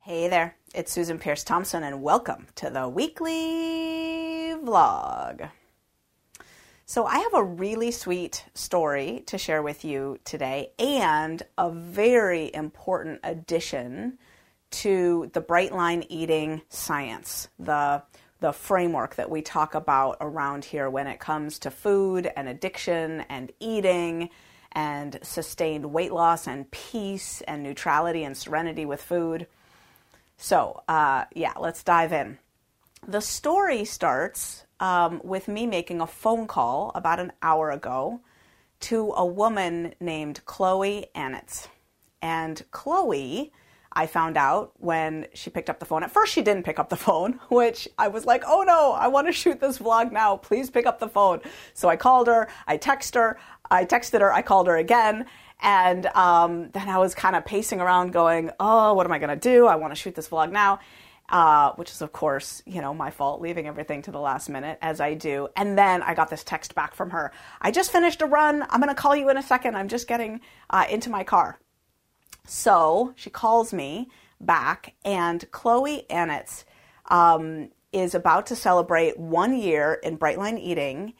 Hey there, it's Susan Pierce Thompson and welcome to the weekly vlog. So I have a really sweet story to share with you today and a very important addition to the Brightline Eating science, the framework that we talk about around here when it comes to food and addiction and eating and sustained weight loss and peace and neutrality and serenity with food. So let's dive in. The story starts with me making a phone call about an hour ago to a woman named Chloe Annett. And Chloe, I found out when she picked up the phone. At first, she didn't pick up the phone, which I was like, oh no, I want to shoot this vlog now. Please pick up the phone. So I called her, I texted her, I called her again. And then I was kind of pacing around going, oh, what am I going to do? I want to shoot this vlog now. Which is, of course, my fault, leaving everything to the last minute as I do. And then I got this text back from her. I just finished a run. I'm going to call you in a second. I'm just getting into my car. So she calls me back, and Chloe Annett is about to celebrate 1 year in Brightline Eating,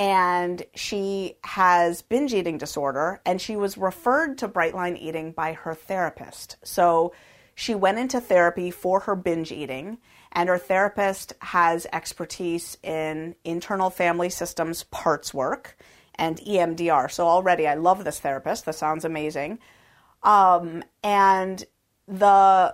and she has binge eating disorder, and she was referred to Brightline Eating by her therapist. So she went into therapy for her binge eating, and her therapist has expertise in internal family systems parts work and EMDR. So already I love this therapist. This sounds amazing. And the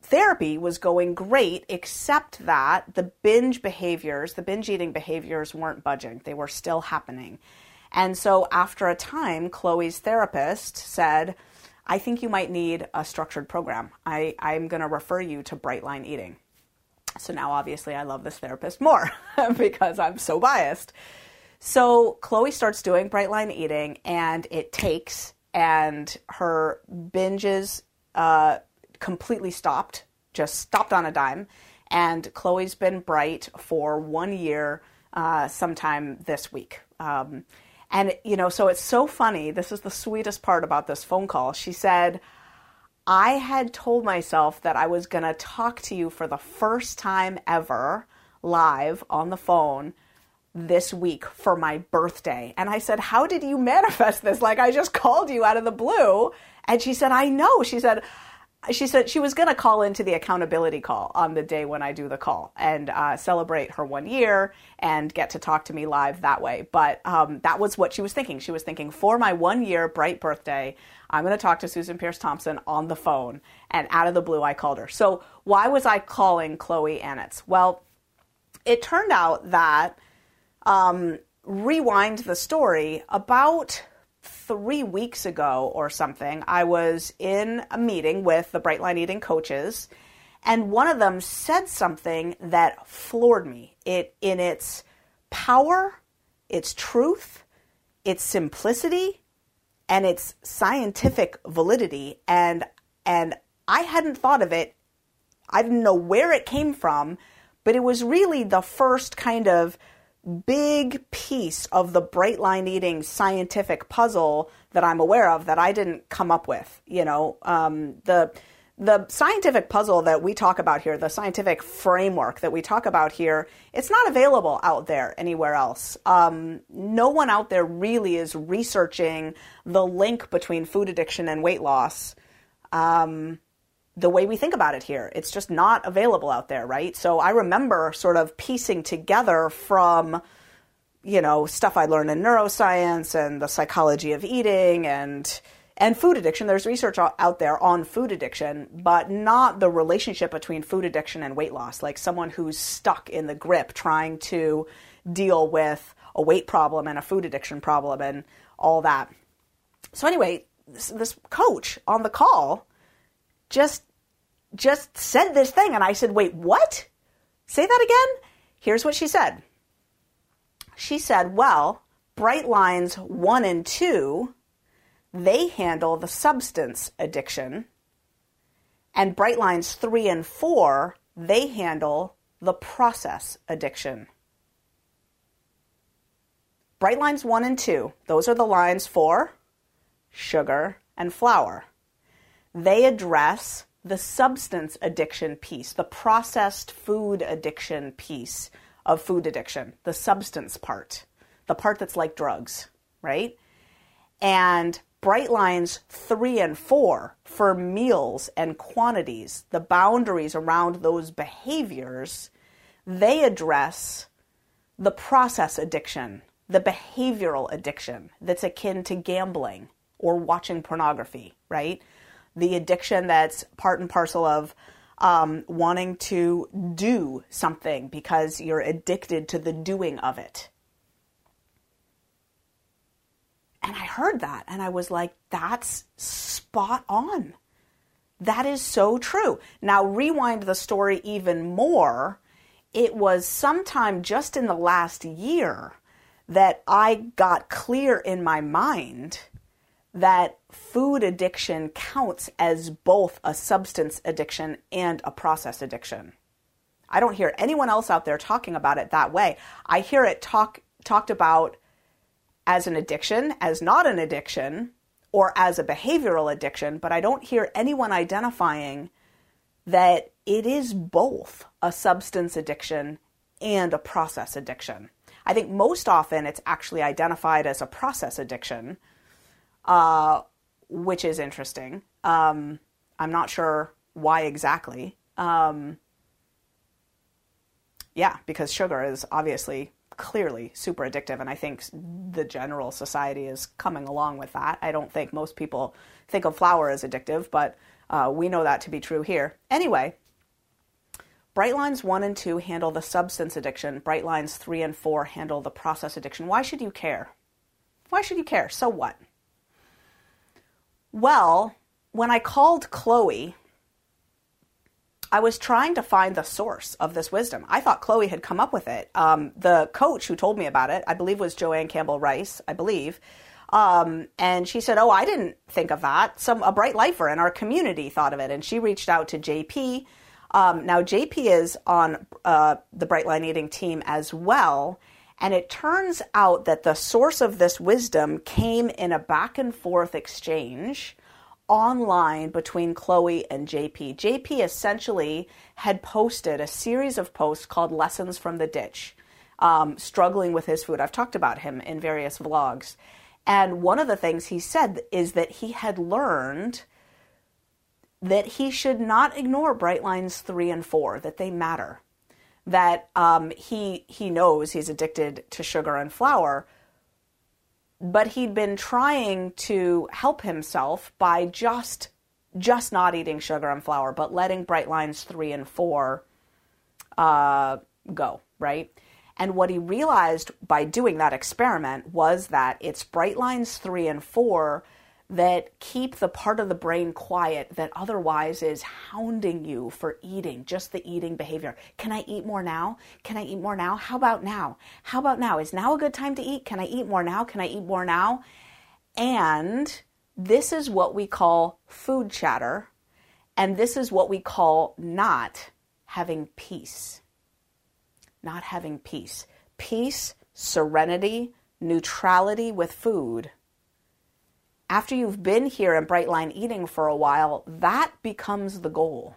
therapy was going great, except that the binge eating behaviors weren't budging. They were still happening. And so after a time, Chloe's therapist said, I think you might need a structured program. I'm going to refer you to Brightline Eating. So now, obviously, I love this therapist more because I'm so biased. So Chloe starts doing Brightline Eating, and it takes, and her binges completely stopped, just stopped on a dime. And Chloe's been bright for 1 year sometime this week. And, so it's so funny. This is the sweetest part about this phone call. She said, I had told myself that I was going to talk to you for the first time ever live on the phone this week for my birthday. And I said, how did you manifest this? Like, I just called you out of the blue. And she said, I know. She said she was going to call into the accountability call on the day when I do the call and celebrate her 1 year and get to talk to me live that way. But that was what she was thinking. She was thinking, for my 1 year bright birthday, I'm going to talk to Susan Pierce Thompson on the phone. And out of the blue, I called her. So why was I calling Chloe Annett? Well, it turned out that, rewind the story, about 3 weeks ago or something, I was in a meeting with the Brightline Eating coaches, and one of them said something that floored me. It, in its power, its truth, its simplicity, and its scientific validity, and I hadn't thought of it. I didn't know where it came from, but it was really the first kind of big piece of the Brightline Eating scientific puzzle that I'm aware of that I didn't come up with. The scientific puzzle that we talk about here, the scientific framework that we talk about here, it's not available out there anywhere else. No one out there really is researching the link between food addiction and weight loss the way we think about it here. It's just not available out there, right? So I remember sort of piecing together from, stuff I learned in neuroscience and the psychology of eating and food addiction. There's research out there on food addiction, but not the relationship between food addiction and weight loss, like someone who's stuck in the grip trying to deal with a weight problem and a food addiction problem and all that. So anyway, this coach on the call just said this thing. And I said, wait, what? Say that again? Here's what she said. She said, well, Brightlines 1 and 2, they handle the substance addiction. And Brightlines 3 and 4, they handle the process addiction. Brightlines 1 and 2, those are the lines for sugar and flour. They address the substance addiction piece, the processed food addiction piece of food addiction, the substance part, the part that's like drugs, right? And Brightlines 3 and 4 for meals and quantities, the boundaries around those behaviors, they address the process addiction, the behavioral addiction that's akin to gambling or watching pornography, right? The addiction that's part and parcel of wanting to do something because you're addicted to the doing of it. And I heard that and I was like, that's spot on. That is so true. Now rewind the story even more. It was sometime just in the last year that I got clear in my mind that food addiction counts as both a substance addiction and a process addiction. I don't hear anyone else out there talking about it that way. I hear it talked about as an addiction, as not an addiction, or as a behavioral addiction, but I don't hear anyone identifying that it is both a substance addiction and a process addiction. I think most often it's actually identified as a process addiction, which is interesting. I'm not sure why exactly. Because sugar is obviously clearly super addictive. And I think the general society is coming along with that. I don't think most people think of flour as addictive, but we know that to be true here. Anyway, Brightlines 1 and 2 handle the substance addiction. Brightlines 3 and 4 handle the process addiction. Why should you care? Why should you care? So what? Well, when I called Chloe, I was trying to find the source of this wisdom. I thought Chloe had come up with it. The coach who told me about it, I believe, was Joanne Campbell Rice, I believe. And she said, I didn't think of that. A bright lifer in our community thought of it. And she reached out to JP. Now, JP is on the Brightline Eating team as well. And it turns out that the source of this wisdom came in a back and forth exchange online between Chloe and JP. JP essentially had posted a series of posts called Lessons from the Ditch, struggling with his food. I've talked about him in various vlogs. And one of the things he said is that he had learned that he should not ignore Brightlines 3 and 4, that they matter, that he knows he's addicted to sugar and flour, but he'd been trying to help himself by just not eating sugar and flour, but letting Brightlines 3 and 4 go, right? And what he realized by doing that experiment was that it's Brightlines 3 and 4 that keep the part of the brain quiet that otherwise is hounding you for eating, just the eating behavior. Can I eat more now? Can I eat more now? How about now? How about now? Is now a good time to eat? Can I eat more now? Can I eat more now? And this is what we call food chatter. And this is what we call not having peace. Not having peace. Peace, serenity, neutrality with food. After you've been here in Brightline Eating for a while, that becomes the goal.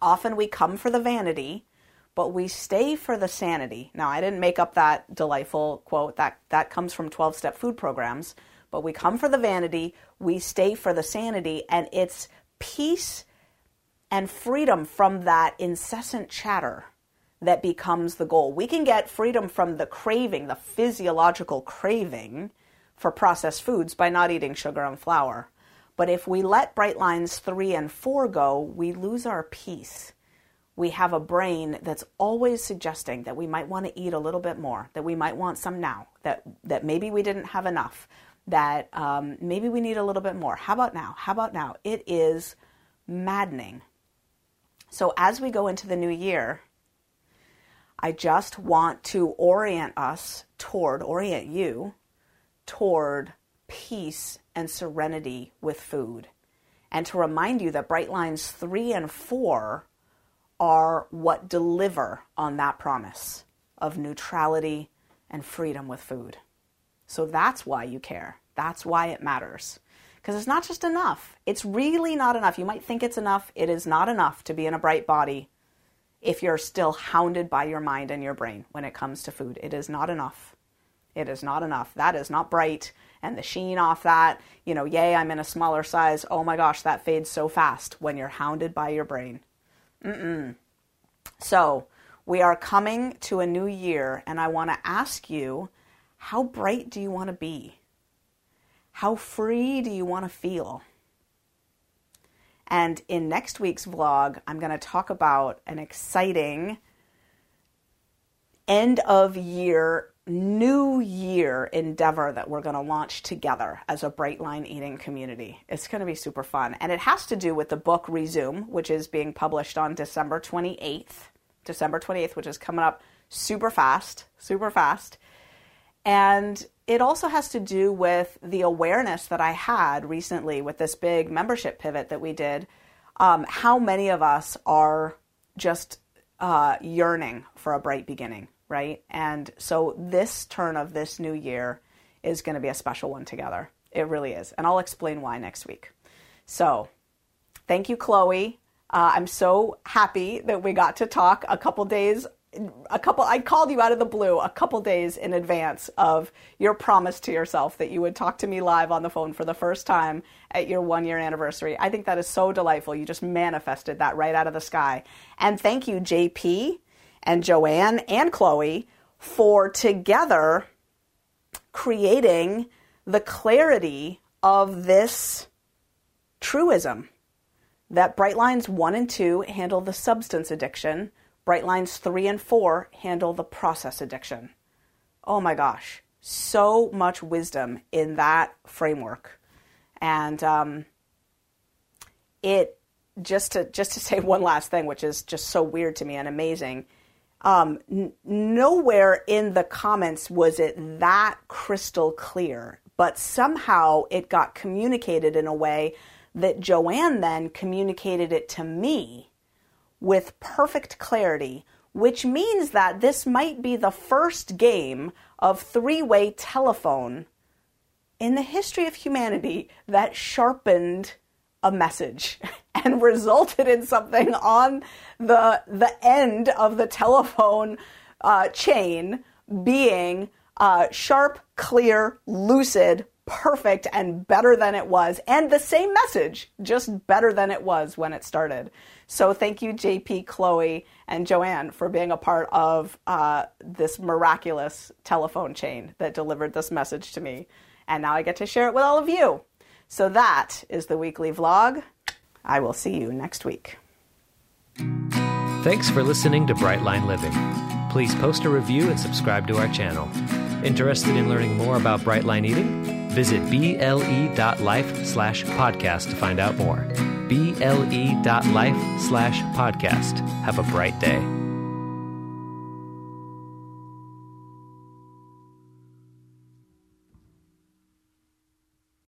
Often we come for the vanity, but we stay for the sanity. Now, I didn't make up that delightful quote. That comes from 12-step food programs. But we come for the vanity, we stay for the sanity, and it's peace and freedom from that incessant chatter that becomes the goal. We can get freedom from the craving, the physiological craving for processed foods by not eating sugar and flour. But if we let Brightlines 3 and 4 go, we lose our peace. We have a brain that's always suggesting that we might want to eat a little bit more, that we might want some now, that maybe we didn't have enough, that maybe we need a little bit more. How about now? How about now? It is maddening. So as we go into the new year, I just want to orient you toward peace and serenity with food. And to remind you that Bright Lines 3 and 4 are what deliver on that promise of neutrality and freedom with food. So that's why you care. That's why it matters. Because it's not just enough. It's really not enough. You might think it's enough. It is not enough to be in a bright body if you're still hounded by your mind and your brain when it comes to food. It is not enough. It is not enough. That is not bright. And the sheen off that, you know, yay, I'm in a smaller size. Oh my gosh, that fades so fast when you're hounded by your brain. So we are coming to a new year, and I want to ask you, how bright do you want to be? How free do you want to feel? And in next week's vlog, I'm going to talk about an exciting end of year, new year endeavor that we're going to launch together as a Brightline Eating community. It's going to be super fun. And it has to do with the book Resume, which is being published on December 28th, which is coming up super fast. And it also has to do with the awareness that I had recently with this big membership pivot that we did, how many of us are just yearning for a bright beginning, right? And so this turn of this new year is going to be a special one together. It really is. And I'll explain why next week. So thank you, Chloe. I'm so happy that we got to talk I called you out of the blue a couple days in advance of your promise to yourself that you would talk to me live on the phone for the first time at your 1-year anniversary. I think that is so delightful. You just manifested that right out of the sky. And thank you, JP and Joanne and Chloe, for together creating the clarity of this truism that Bright Lines 1 and 2 handle the substance addiction. Bright Lines 3 and 4 handle the process addiction. Oh my gosh, so much wisdom in that framework. And it just to say one last thing, which is just so weird to me and amazing. Nowhere in the comments was it that crystal clear, but somehow it got communicated in a way that Joanne then communicated it to me with perfect clarity, which means that this might be the first game of three-way telephone in the history of humanity that sharpened a message and resulted in something on the end of the telephone chain being sharp, clear, lucid, perfect, and better than it was, and the same message, just better than it was when it started. So thank you, JP, Chloe, and Joanne, for being a part of this miraculous telephone chain that delivered this message to me. And now I get to share it with all of you. So that is the weekly vlog. I will see you next week. Thanks for listening to Brightline Living. Please post a review and subscribe to our channel. Interested in learning more about Brightline Eating? Visit ble.life/podcast to find out more. ble.life/podcast. Have a bright day.